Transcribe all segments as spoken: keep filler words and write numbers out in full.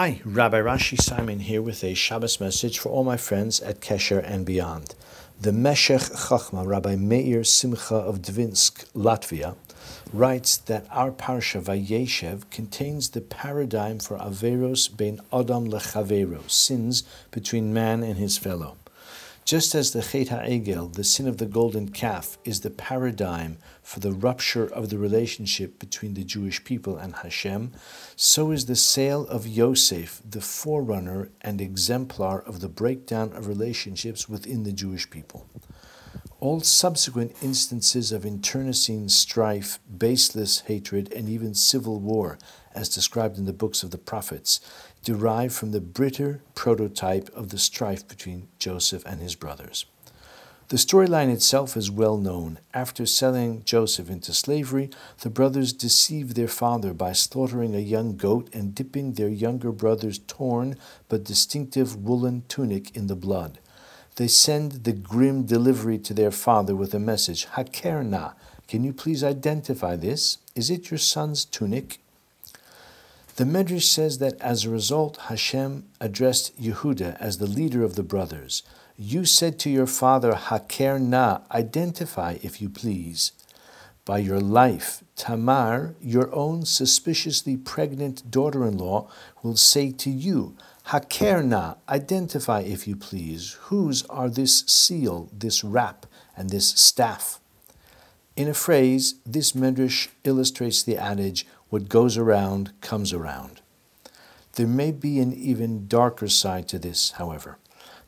Hi, Rabbi Rashi Simon here with a Shabbos message for all my friends at Kesher and beyond. The Meshech Chachma, Rabbi Meir Simcha of Dvinsk, Latvia, writes that our parsha Vayeshev contains the paradigm for Averos ben Adam lechavero, sins between man and his fellow. Just as the Chet HaEgel, the sin of the golden calf, is the paradigm for the rupture of the relationship between the Jewish people and Hashem, so is the sale of Yosef, the forerunner and exemplar of the breakdown of relationships within the Jewish people. All subsequent instances of internecine strife, baseless hatred, and even civil war, as described in the books of the prophets, derive from the bitter prototype of the strife between Joseph and his brothers. The storyline itself is well known. After selling Joseph into slavery, the brothers deceive their father by slaughtering a young goat and dipping their younger brother's torn but distinctive woolen tunic in the blood. They send the grim delivery to their father with a message, Hakerna, can you please identify this? Is it your son's tunic? The Midrash says that as a result, Hashem addressed Yehuda as the leader of the brothers. You said to your father, Hakerna, identify if you please. By your life, Tamar, your own suspiciously pregnant daughter-in-law, will say to you, Hakerna, identify if you please, whose are this seal, this wrap, and this staff? In a phrase, this midrash illustrates the adage, what goes around comes around. There may be an even darker side to this, however.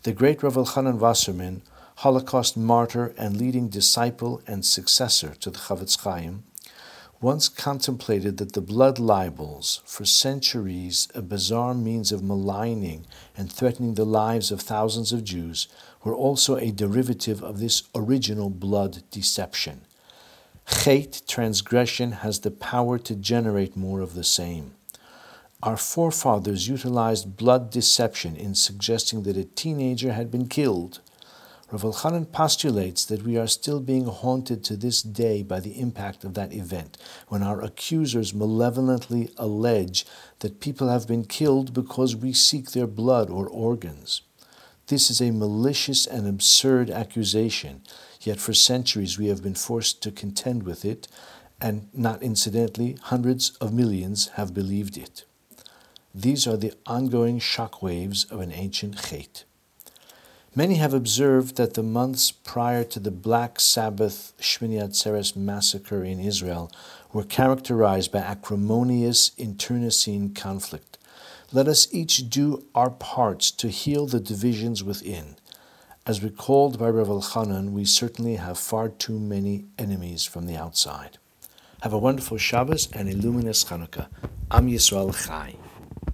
The great Rav Elchanan Wasserman, Holocaust martyr and leading disciple and successor to the Chavetz Chaim, once contemplated that the blood libels, for centuries a bizarre means of maligning and threatening the lives of thousands of Jews, were also a derivative of this original blood deception. Chet, transgression, has the power to generate more of the same. Our forefathers utilized blood deception in suggesting that a teenager had been killed. Rav Elchanan postulates that we are still being haunted to this day by the impact of that event, when our accusers malevolently allege that people have been killed because we seek their blood or organs. This is a malicious and absurd accusation, yet for centuries we have been forced to contend with it, and not incidentally, hundreds of millions have believed it. These are the ongoing shockwaves of an ancient chet. Many have observed that the months prior to the Black Sabbath Shemini Atzeres massacre in Israel were characterized by acrimonious internecine conflict. Let us each do our parts to heal the divisions within. As recalled by Rav Elchanan, we certainly have far too many enemies from the outside. Have a wonderful Shabbos and a luminous Chanukah. Am Yisrael Chai.